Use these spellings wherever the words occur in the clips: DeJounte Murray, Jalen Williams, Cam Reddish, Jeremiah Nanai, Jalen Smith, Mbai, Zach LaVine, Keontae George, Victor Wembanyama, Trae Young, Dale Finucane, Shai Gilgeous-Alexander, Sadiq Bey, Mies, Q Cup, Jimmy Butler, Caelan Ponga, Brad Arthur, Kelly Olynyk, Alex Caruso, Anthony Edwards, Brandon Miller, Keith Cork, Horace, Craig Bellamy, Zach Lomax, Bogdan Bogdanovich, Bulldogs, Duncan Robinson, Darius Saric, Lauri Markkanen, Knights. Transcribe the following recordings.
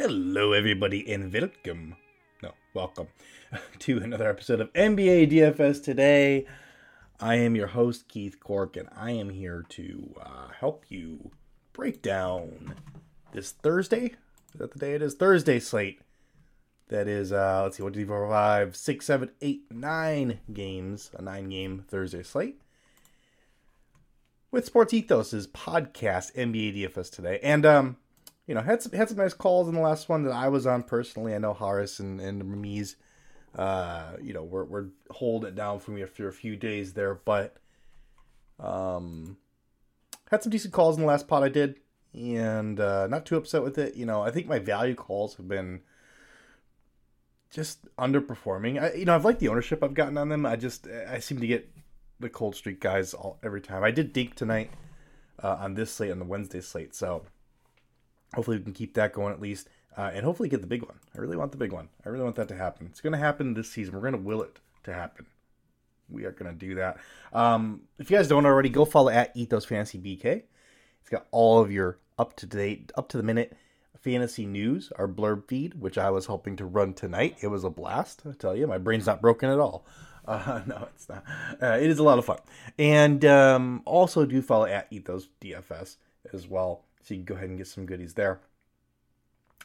Hello everybody and welcome to another episode of NBA DFS Today. I am your host, Keith Cork, and I am here to help you break down this Thursday. Is that the day it is? Thursday slate. That is, let's see, 1, 2, 3, 4, 5, 6, 7, 8, 9 games. A 9-game Thursday slate. With Sports Ethos' podcast, NBA DFS Today. And, you know, had some nice calls in the last one that I was on personally. I know Horace and Mies, you know, we're holding it down for me after a few days there, but had some decent calls in the last pod I did, and not too upset with it. You know, I think my value calls have been just underperforming. I, you know, I've liked the ownership I've gotten on them. I seem to get the cold streak guys every time. I did dink tonight on this slate, on the Wednesday slate, so hopefully we can keep that going at least, and hopefully get the big one. I really want the big one. I really want that to happen. It's going to happen this season. We're going to will it to happen. We are going to do that. If you guys don't already, go follow at EthosFantasyBK. It's got all of your up-to-date, up-to-the-minute fantasy news, our blurb feed, which I was hoping to run tonight. It was a blast, I tell you. My brain's not broken at all. No, it's not. It is a lot of fun. And also do follow at EthosDFS as well. So you can go ahead and get some goodies there. All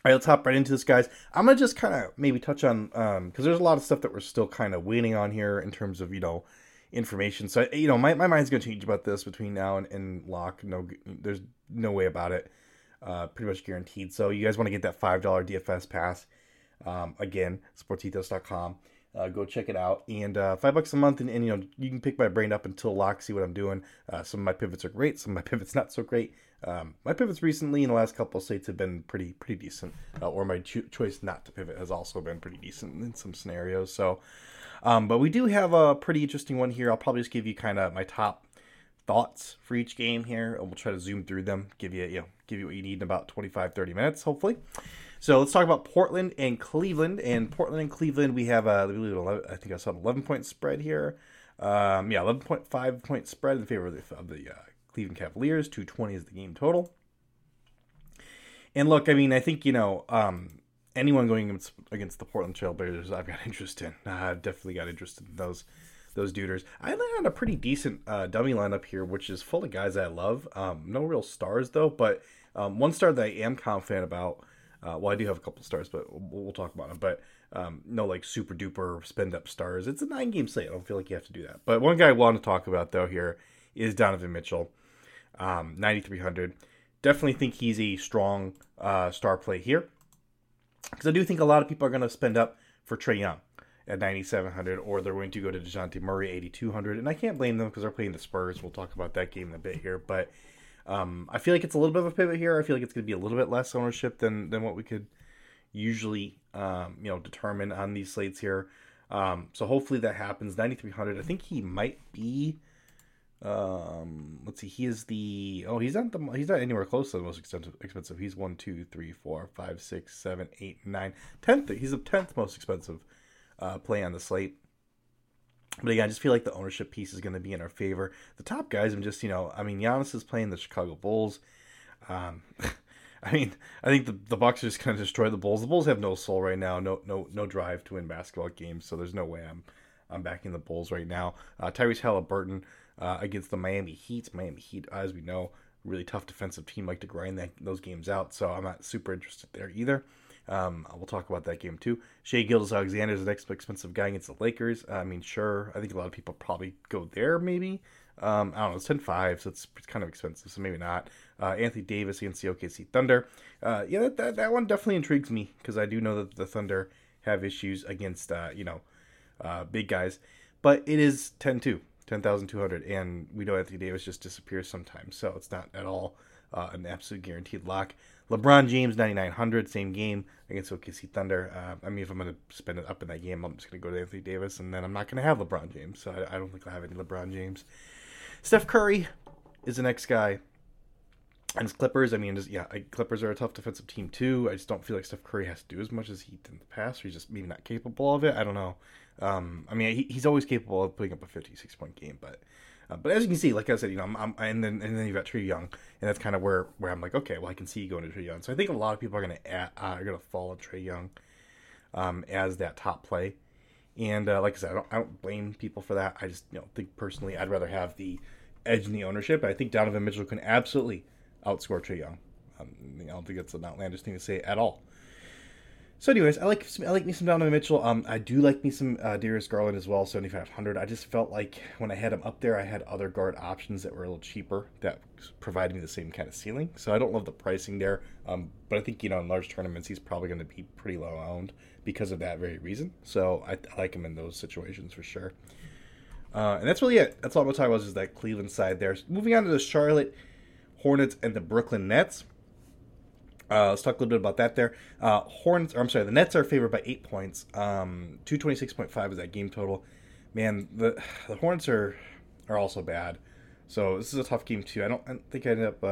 right, let's hop right into this, guys. I'm going to just kind of maybe touch on, because there's a lot of stuff that we're still kind of waiting on here in terms of, you know, information. So, you know, my mind's going to change about this between now and lock. No, there's no way about it. Pretty much guaranteed. So you guys want to get that $5 DFS pass. Again, sportsethos.com. Go check it out. And $5 a month, and, you know, you can pick my brain up until lock, see what I'm doing. Some of my pivots are great. Some of my pivots not so great. My pivots recently in the last couple of states have been pretty decent. Or my choice not to pivot has also been pretty decent in some scenarios. So, but we do have a pretty interesting one here. I'll probably just give you kind of my top thoughts for each game here, and we'll try to zoom through them, give you what you need in about 25-30 minutes, hopefully. So let's talk about Portland and Cleveland. And Portland and Cleveland, we have I think I saw an 11-point spread here. 11.5-point spread in favor of the Cleveland Cavaliers. 220 is the game total. And look, I mean, I think, you know, anyone going against the Portland Trailblazers, I've got interest in. I've definitely got interest in those duders. I landed on a pretty decent dummy lineup here, which is full of guys I love. No real stars, though, but one star that I am confident about, I do have a couple stars, but we'll talk about them, but no, like, super-duper spend-up stars. It's a 9-game slate. I don't feel like you have to do that. But one guy I want to talk about, though, here is Donovan Mitchell, 9,300. Definitely think he's a strong star play here, because I do think a lot of people are going to spend up for Trae Young at 9,700, or they're going to go to DeJounte Murray, 8,200. And I can't blame them because they're playing the Spurs. We'll talk about that game in a bit here. But I feel like it's a little bit of a pivot here. I feel like it's going to be a little bit less ownership than what we could usually you know, determine on these slates here. So hopefully that happens. 9,300. I think he might be... let's see. He is the... Oh, he's not anywhere close to the most expensive. He's 1, 2, 3, 4, 5, 6, 7, 8, 9, 10th. He's the 10th most expensive play on the slate. But again, I just feel like the ownership piece is going to be in our favor. The top guys, I'm just, you know, I mean, Giannis is playing the Chicago Bulls. I mean, I think the Bucks are just going to destroy the Bulls. The Bulls have no soul right now, no drive to win basketball games, so there's no way I'm backing the Bulls right now. Tyrese Halliburton against the Miami Heat. Miami Heat, as we know, really tough defensive team, like to grind those games out, so I'm not super interested there either. We'll talk about that game too. Shai Gilgeous-Alexander is the next expensive guy against the Lakers. I mean, sure, I think a lot of people probably go there maybe. I don't know, it's 10-5, so it's kind of expensive, so maybe not. Anthony Davis against the OKC Thunder. Yeah, that one definitely intrigues me, because I do know that the Thunder have issues against, you know, big guys. But it is 10-2, 10,200, and we know Anthony Davis just disappears sometimes, so it's not at all an absolute guaranteed lock. LeBron James, 9,900, same game against OKC Thunder. I mean, if I'm going to spend it up in that game, I'm just going to go to Anthony Davis, and then I'm not going to have LeBron James. So I don't think I'll have any LeBron James. Steph Curry is the next guy. And his Clippers, I mean, Clippers are a tough defensive team too. I just don't feel like Steph Curry has to do as much as he did in the past. Or he's just maybe not capable of it. I don't know. I mean, he's always capable of putting up a 56-point game, but But as you can see, like I said, you know, and then you've got Trae Young, and that's kind of where I'm like, okay, well, I can see you going to Trae Young. So I think a lot of people are going to follow Trae Young as that top play. And like I said, I don't blame people for that. I just, you know, think personally I'd rather have the edge in the ownership. I think Donovan Mitchell can absolutely outscore Trae Young. I don't think that's an outlandish thing to say at all. So anyways, I like me some Donovan Mitchell. I do like me some Darius Garland as well, 7,500. I just felt like when I had him up there, I had other guard options that were a little cheaper that provided me the same kind of ceiling. So I don't love the pricing there. But I think, you know, in large tournaments, he's probably going to be pretty low owned because of that very reason. So I like him in those situations for sure. And that's really it. That's all I'm going to talk about is that Cleveland side there. Moving on to the Charlotte Hornets and the Brooklyn Nets. Let's talk a little bit about that there. The Nets are favored by 8 points. 226.5 is that game total. Man, the Hornets are also bad. So this is a tough game too. I end up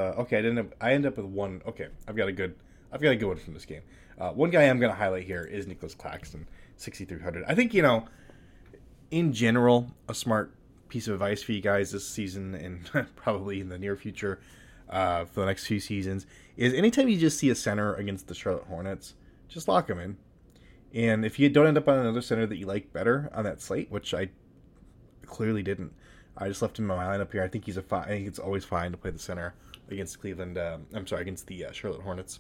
with one. Okay, I've got a good one from this game. One guy I'm going to highlight here is Nicholas Claxton, 6,300. I think, you know, in general, a smart piece of advice for you guys this season and probably in the near future. For the next few seasons, is anytime you just see a center against the Charlotte Hornets, just lock them in. And if you don't end up on another center that you like better on that slate, which I clearly didn't, I just left him in my lineup here. I think I think it's always fine to play the center against the Charlotte Hornets.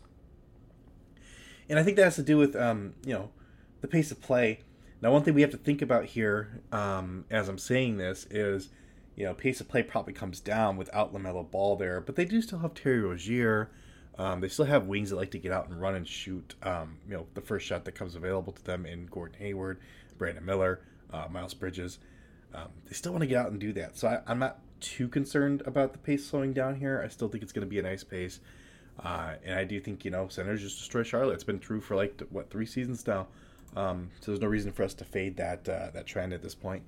And I think that has to do with you know, the pace of play. Now, one thing we have to think about here as I'm saying this is, you know, pace of play probably comes down without LaMelo Ball there, but they do still have Terry Rozier. They still have wings that like to get out and run and shoot, you know, the first shot that comes available to them in Gordon Hayward, Brandon Miller, Miles Bridges. They still want to get out and do that. So I'm not too concerned about the pace slowing down here. I still think it's going to be a nice pace. And I do think, you know, centers just destroy Charlotte. It's been true for like, three seasons now. So there's no reason for us to fade that trend at this point.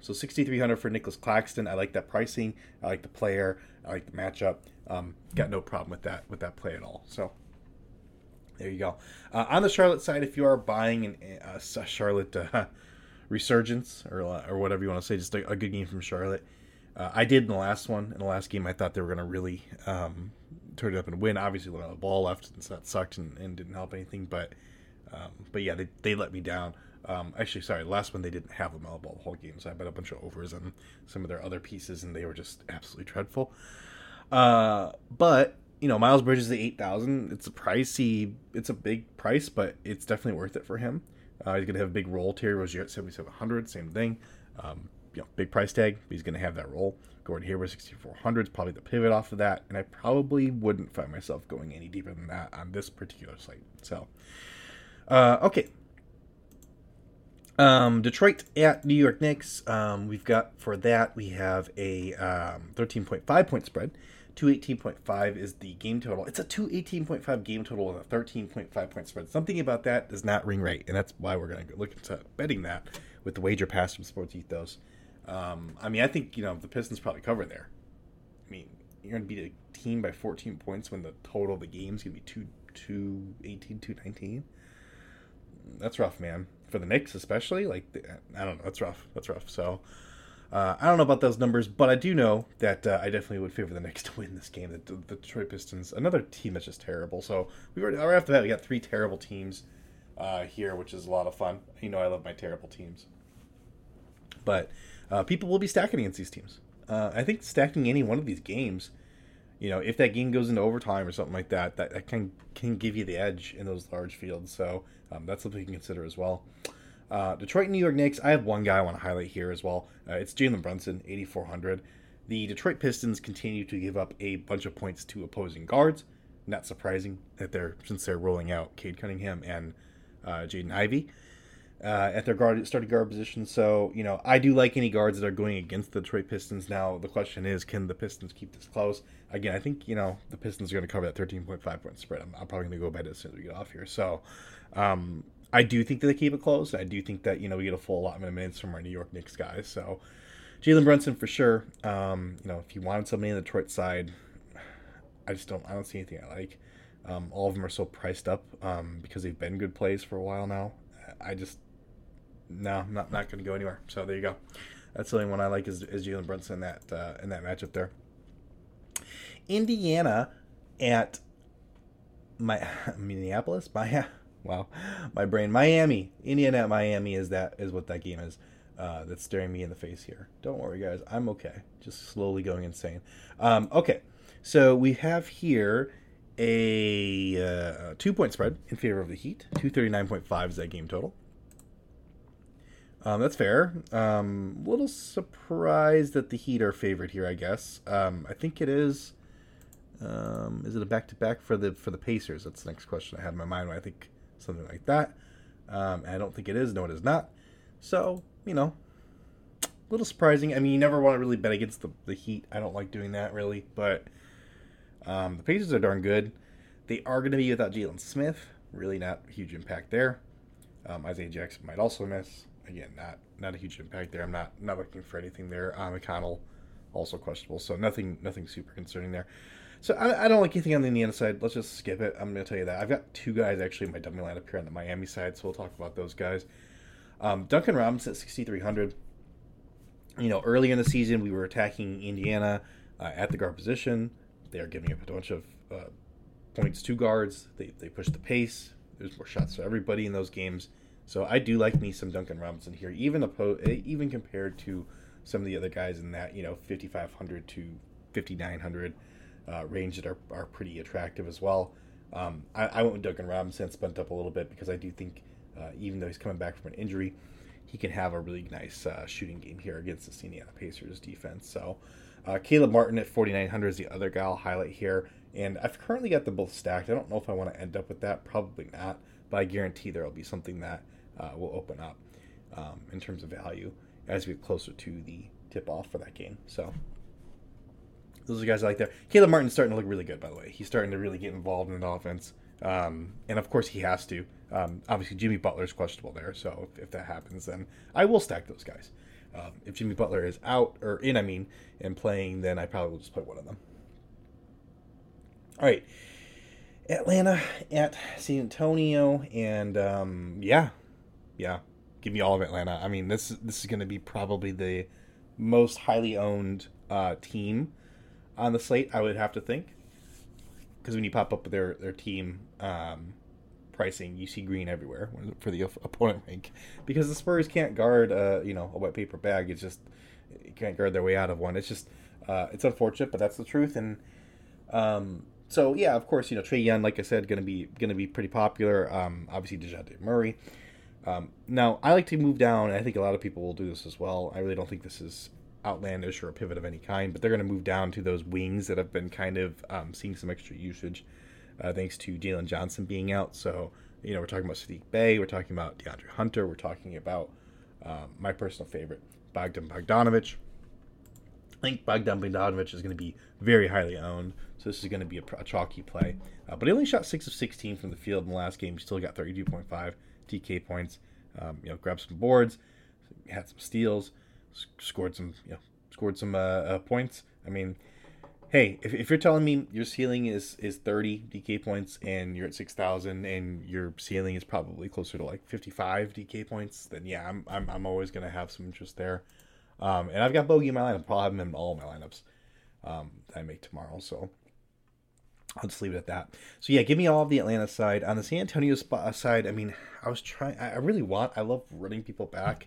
So 6,300 for Nicholas Claxton. I like that pricing. I like the player. I like the matchup. Got no problem with that play at all. So there you go. On the Charlotte side, if you are buying a Charlotte resurgence or whatever you want to say, just a good game from Charlotte. I did in the last one. In the last game, I thought they were going to really turn it up and win. Obviously, the ball left, and so that sucked and didn't help anything. But yeah, they let me down. Last one they didn't have LaMelo Ball the whole game, so I bet a bunch of overs on some of their other pieces, and they were just absolutely dreadful. But, you know, Miles Bridges at 8,000, it's a big price, but it's definitely worth it for him. He's going to have a big role. Terry Rozier at 7,700, same thing. You know, big price tag, but he's going to have that role. Gordon Hayward 6,400 is probably the pivot off of that, and I probably wouldn't find myself going any deeper than that on this particular site. So, okay. Detroit at New York Knicks. We have a 13.5 point spread. 218.5 is the game total. It's a 218.5 game total and a 13.5 point spread. Something about that does not ring right, and that's why we're going to look into betting that with the wager pass from Sports Ethos. I think, you know, the Pistons probably cover there. I mean, you're going to beat a team by 14 points when the total of the game is going to be 218, 219. That's rough, man. For the Knicks, especially, I don't know, that's rough. So I don't know about those numbers, but I do know that I definitely would favor the Knicks to win this game. The Detroit Pistons, another team that's just terrible. So after that, we got three terrible teams here, which is a lot of fun. You know, I love my terrible teams, but people will be stacking against these teams. I think stacking any one of these games, you know, if that game goes into overtime or something like that, that can give you the edge in those large fields. So that's something you can consider as well. Detroit and New York Knicks, I have one guy I want to highlight here as well. It's Jalen Brunson, 8,400. The Detroit Pistons continue to give up a bunch of points to opposing guards. Not surprising that since they're rolling out Cade Cunningham and Jaden Ivey at their starting guard position. So, you know, I do like any guards that are going against the Detroit Pistons. Now, the question is, can the Pistons keep this close? Again, I think, you know, the Pistons are going to cover that 13.5 point spread. I'm probably going to go bet it as soon as we get off here. So, I do think that they keep it close. I do think that, you know, we get a full allotment of minutes from our New York Knicks guys. So, Jalen Brunson for sure. You know, if you wanted somebody on the Detroit side, I don't see anything I like. All of them are so priced up because they've been good plays for a while now. No, I'm not going to go anywhere. So there you go. That's the only one I like is Jalen Brunson in that matchup there. Indiana at Minneapolis. Miami. Indiana at Miami is what that game is. That's staring me in the face here. Don't worry, guys. I'm okay. Just slowly going insane. Okay. So we have here a 2-point spread in favor of the Heat. 239.5 is that game total. That's fair. A little surprised that the Heat are favored here, I guess. I think it is. Is it a back-to-back for the Pacers? That's the next question I had in my mind when I think something like that. And I don't think it is. No, it is not. So, you know, a little surprising. I mean, you never want to really bet against the Heat. I don't like doing that, really. But the Pacers are darn good. They are going to be without Jalen Smith. Really not a huge impact there. Isaiah Jackson might also miss. Again, not a huge impact there. I'm not looking for anything there. McConnell also questionable, so nothing super concerning there. So I don't like anything on the Indiana side. Let's just skip it. I'm going to tell you that. I've got two guys actually in my dummy lineup here on the Miami side, so we'll talk about those guys. Duncan Robinson at 6,300. You know, earlier in the season, we were attacking Indiana at the guard position. They are giving up a bunch of points to guards. They push the pace. There's more shots for everybody in those games. So I do like me some Duncan Robinson here, even compared to some of the other guys in that, you know, 5,500 to 5,900 range that are pretty attractive as well. I went with Duncan Robinson, spent up a little bit because I do think even though he's coming back from an injury, he can have a really nice shooting game here against the Indiana Pacers defense. So Caleb Martin at 4,900 is the other guy I'll highlight here. And I've currently got them both stacked. I don't know if I want to end up with that. Probably not. But I guarantee there will be something that will open up in terms of value as we get closer to the tip-off for that game. So those are the guys I like there. Caleb Martin's starting to look really good, by the way. He's starting to really get involved in the offense. And, of course, he has to. Obviously, Jimmy Butler's questionable there. So if that happens, then I will stack those guys. If Jimmy Butler is in and playing, then I probably will just play one of them. All right. Atlanta at San Antonio, and give me all of Atlanta. I mean, this is going to be probably the most highly owned team on the slate, I would have to think, because when you pop up with their team pricing, you see green everywhere for the opponent rank, because the Spurs can't guard a wet paper bag. It's just you can't guard their way out of one. It's just it's unfortunate, but that's the truth. And so yeah, of course, you know, Trae Young, like I said, gonna be pretty popular. Obviously DeJounte Murray. Now I like to move down, and I think a lot of people will do this as well. I really don't think this is outlandish or a pivot of any kind, but they're gonna move down to those wings that have been kind of seeing some extra usage, thanks to Jalen Johnson being out. So, you know, we're talking about Sadiq Bey, we're talking about DeAndre Hunter, we're talking about my personal favorite, Bogdan Bogdanovich. I think Bogdan Bogdanovich is going to be very highly owned, so this is going to be a chalky play. But he only shot 6 of 16 from the field in the last game. He still got 32.5 TK points. Grabbed some boards, had some steals, scored some points. I mean, hey, if you're telling me your ceiling is 30 DK points and you're at 6,000 and your ceiling is probably closer to like 55 DK points, then yeah, I'm always going to have some interest there. And I've got Bogey in my lineup. I'll have him in all my lineups that I make tomorrow. So I'll just leave it at that. So yeah, give me all of the Atlanta side. On the San Antonio side, I mean, I love running people back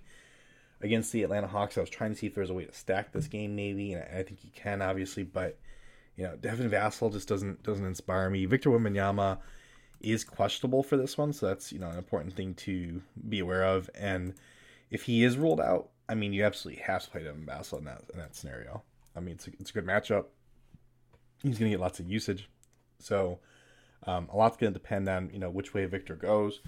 against the Atlanta Hawks. I was trying to see if there's a way to stack this game maybe, and I think you can, obviously. But, you know, Devin Vassell just doesn't inspire me. Victor Wembanyama is questionable for this one, so that's, you know, an important thing to be aware of. And if he is ruled out, I mean, you absolutely have to play Devin Vassell in that scenario. I mean, it's a good matchup. He's going to get lots of usage. So a lot's going to depend on, you know, which way Victor goes.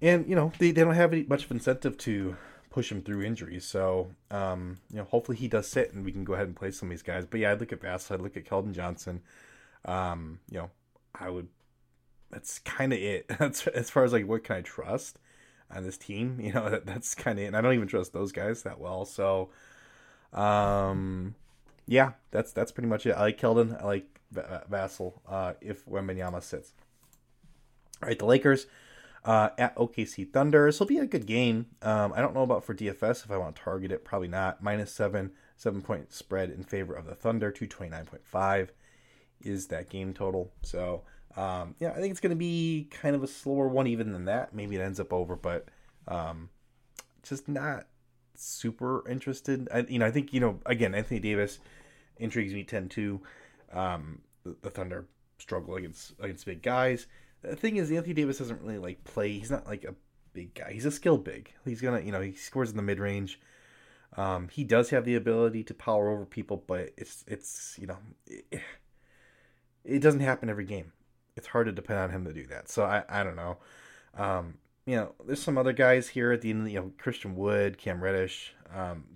And, you know, they don't have much of incentive to push him through injuries. So, you know, hopefully he does sit and we can go ahead and play some of these guys. But, yeah, I'd look at Vassell. I'd look at Keldon Johnson. You know, I would – that's kind of it. That's as far as, like, what can I trust on this team, you know, that's kind of it. And I don't even trust those guys that well. So, yeah, that's pretty much it. I like Keldon. I like Vassell if Wembanyama sits. All right, the Lakers. at OKC Thunder. This will be a good game. I don't know about for DFS if I want to target it. Probably not. -7, 7-point spread in favor of the Thunder. 229.5 is that game total. So, yeah, I think it's going to be kind of a slower one even than that. Maybe it ends up over, but just not super interested. I think, again, Anthony Davis intrigues me 10-2. The Thunder struggle against big guys. The thing is, Anthony Davis doesn't really play. He's not a big guy. He's a skill big. He's gonna, he scores in the mid range. He does have the ability to power over people, but it's it doesn't happen every game. It's hard to depend on him to do that. So I don't know. There's some other guys here at the end. Christian Wood, Cam Reddish,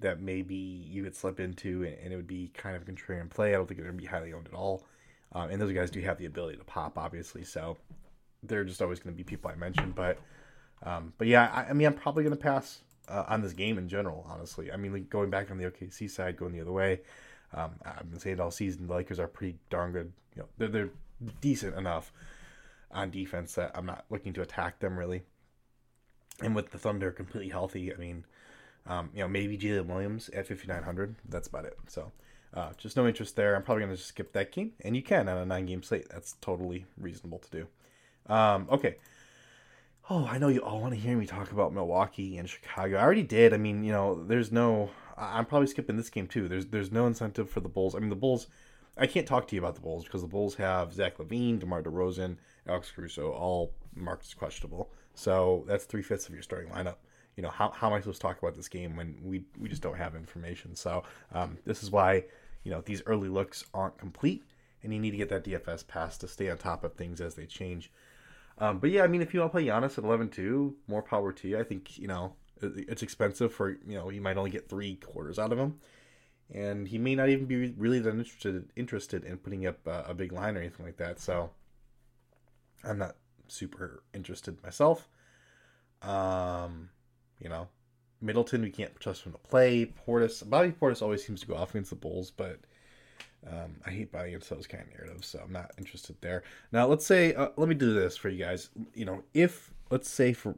that maybe you could slip into, and it would be kind of a contrarian play. I don't think they're gonna be highly owned at all. And those guys do have the ability to pop, obviously. So they're just always going to be people I mentioned, but yeah, I'm probably going to pass on this game in general, honestly. Going back on the OKC side, going the other way, I've been saying it all season. The Lakers are pretty darn good. They're decent enough on defense that I'm not looking to attack them really. And with the Thunder completely healthy, maybe Jalen Williams at 5,900. That's about it. So just no interest there. I'm probably going to just skip that game, and you can on a 9-game slate. That's totally reasonable to do. Okay. Oh, I know you all want to hear me talk about Milwaukee and Chicago. I already did. I'm probably skipping this game too. There's no incentive for the Bulls. The Bulls, I can't talk to you about the Bulls because the Bulls have Zach LaVine, DeMar DeRozan, Alex Caruso, all marked as questionable. So that's 3/5 of your starting lineup. How am I supposed to talk about this game when we just don't have information? So this is why, these early looks aren't complete, and you need to get that DFS pass to stay on top of things as they change. But yeah, if you want to play Giannis at 11-2, more power to you. I think, it's expensive for, you might only get 3 quarters out of him. And he may not even be really that interested in putting up a big line or anything like that. So I'm not super interested myself. Middleton, we can't trust him to play. Bobby Portis always seems to go off against the Bulls, but... I hate buying into those kind of narratives, so I'm not interested there. Now, let's say, let me do this for you guys. If, let's say for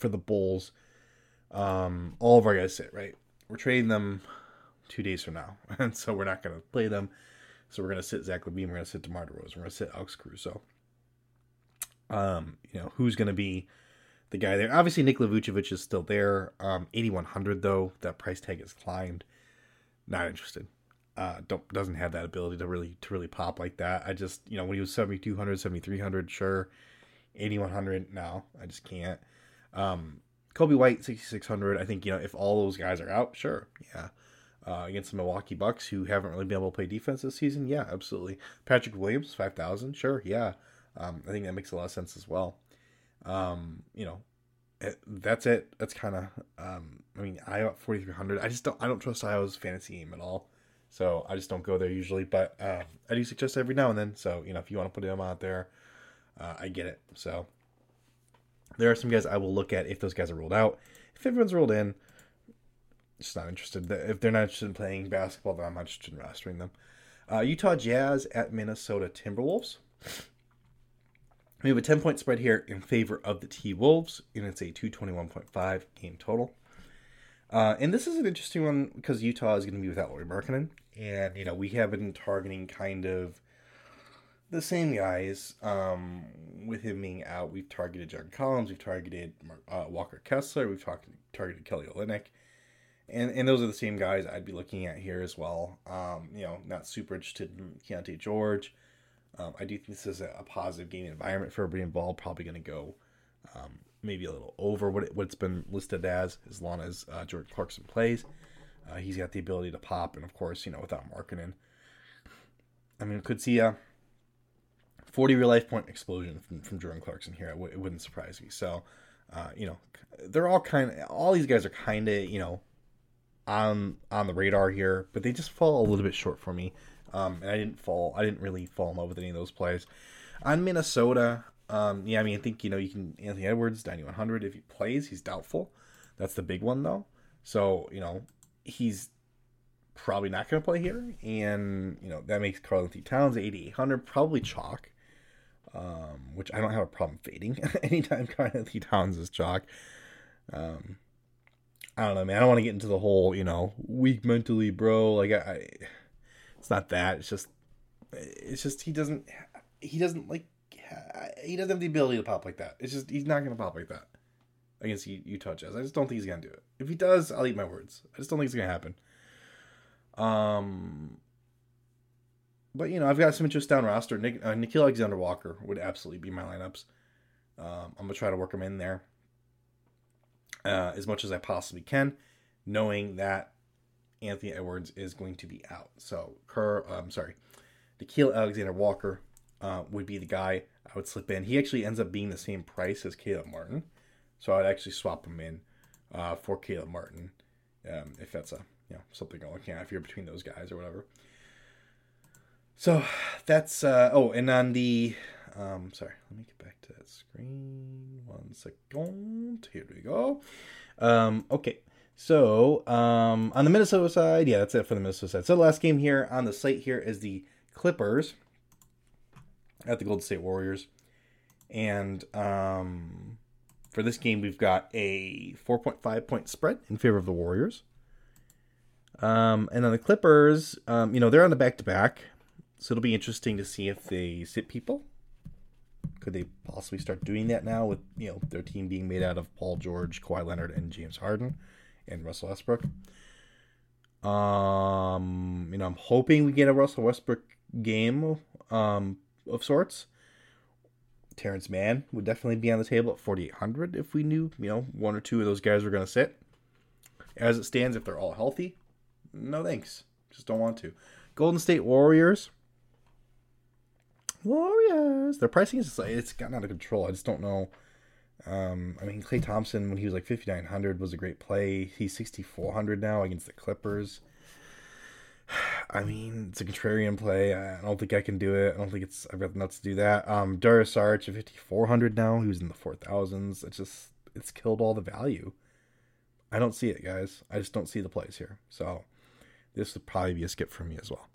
the Bulls, all of our guys sit, right? We're trading them 2 days from now, and so we're not going to play them. So we're going to sit Zach LaVine, we're going to sit DeMar DeRozan, we're going to sit Alex Caruso. Who's going to be the guy there? Obviously, Nikola Vucevic is still there. 8,100, though, that price tag has climbed. Not interested. Doesn't have that ability to really pop like that. I just, when he was 7,200, 7,300, sure. 8,100, no, I just can't. Kobe White, 6,600. I think, if all those guys are out, sure, yeah. Against the Milwaukee Bucks, who haven't really been able to play defense this season, yeah, absolutely. Patrick Williams, 5,000, sure, yeah. I think that makes a lot of sense as well. That's it. That's kind of, Iowa at 4,300. I don't trust Iowa's fantasy game at all. So I just don't go there usually, but I do suggest every now and then. So, if you want to put them out there, I get it. So there are some guys I will look at if those guys are ruled out. If everyone's ruled in, just not interested. If they're not interested in playing basketball, then I'm not interested in rostering them. Utah Jazz at Minnesota Timberwolves. We have a 10-point spread here in favor of the T-Wolves, and it's a 221.5 game total. And this is an interesting one because Utah is going to be without Lauri Markkanen. And, we have been targeting kind of the same guys with him being out. We've targeted John Collins. We've targeted Walker Kessler. We've targeted Kelly Olynyk. And those are the same guys I'd be looking at here as well. Not super interested in Keontae George. I do think this is a positive game environment for everybody involved. Probably going to go... maybe a little over what it's been listed as long as Jordan Clarkson plays. He's got the ability to pop, and of course, without Markkanen. Could see a 40 real life point explosion from Jordan Clarkson here. It wouldn't surprise me. So, they're all these guys are on the radar here, but they just fall a little bit short for me. And I didn't really fall in love with any of those plays. On Minnesota, I think, you can Anthony Edwards, 9,100. If he plays, he's doubtful. That's the big one, though. So, he's probably not going to play here. And, that makes Karl-Anthony Towns, 8,800, probably chalk. which I don't have a problem fading anytime Karl-Anthony Towns is chalk. I don't know, man. I don't want to get into the whole, you know, weak mentally, bro. Like, it's not that. It's just he doesn't have the ability to pop like that. It's just he's not gonna pop like that against Utah Jazz. I just don't think he's gonna do it. If he does, I'll eat my words. I just don't think it's gonna happen. But you know, I've got some interest down roster. Nikhil Alexander-Walker would absolutely be my lineups. I'm gonna try to work him in there as much as I possibly can, knowing that Anthony Edwards is going to be out. So Nikhil Alexander-Walker would be the guy I would slip in. He actually ends up being the same price as Caleb Martin, so I'd actually swap him in for Caleb Martin if that's something I'm looking at, if you're between those guys or whatever. So that's let me get back to that screen. 1 second. Here we go. Okay. So on the Minnesota side, yeah, that's it for the Minnesota side. So the last game here on the slate here is the Clippers at the Golden State Warriors. And for this game, we've got a 4.5 point spread in favor of the Warriors. And on the Clippers, they're on the back-to-back. So it'll be interesting to see if they sit people. Could they possibly start doing that now with, their team being made out of Paul George, Kawhi Leonard, and James Harden, and Russell Westbrook? I'm hoping we get a Russell Westbrook game of sorts. Terrence Mann would definitely be on the table at 4,800 if we knew, one or two of those guys were going to sit. As it stands, if they're all healthy, no thanks. Just don't want to. Golden State Warriors. Their pricing is just it's gotten out of control. I just don't know. Klay Thompson, when he was 5,900, was a great play. He's 6,400 now against the Clippers. It's a contrarian play. I don't think I can do it. I don't think I've got the nuts to do that. Darius Saric at 5,400 now. He was in the 4,000s. It's killed all the value. I don't see it, guys. I just don't see the plays here. So this would probably be a skip for me as well.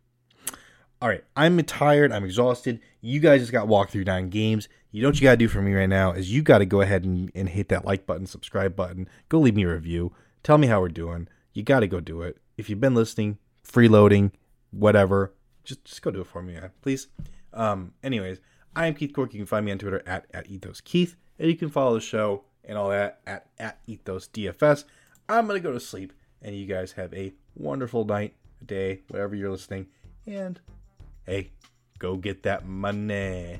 All right, I'm tired. I'm exhausted. You guys just got walkthrough down games. You know what you got to do for me right now is you got to go ahead and hit that like button, subscribe button. Go leave me a review. Tell me how we're doing. You got to go do it. If you've been listening, freeloading, whatever, just go do it for me, man, please. Anyways, I am Keith Cork. You can find me on Twitter at EthosKeith. And you can follow the show and all that at EthosDFS. I'm going to go to sleep, and you guys have a wonderful night, day, whatever you're listening. And, hey, go get that money.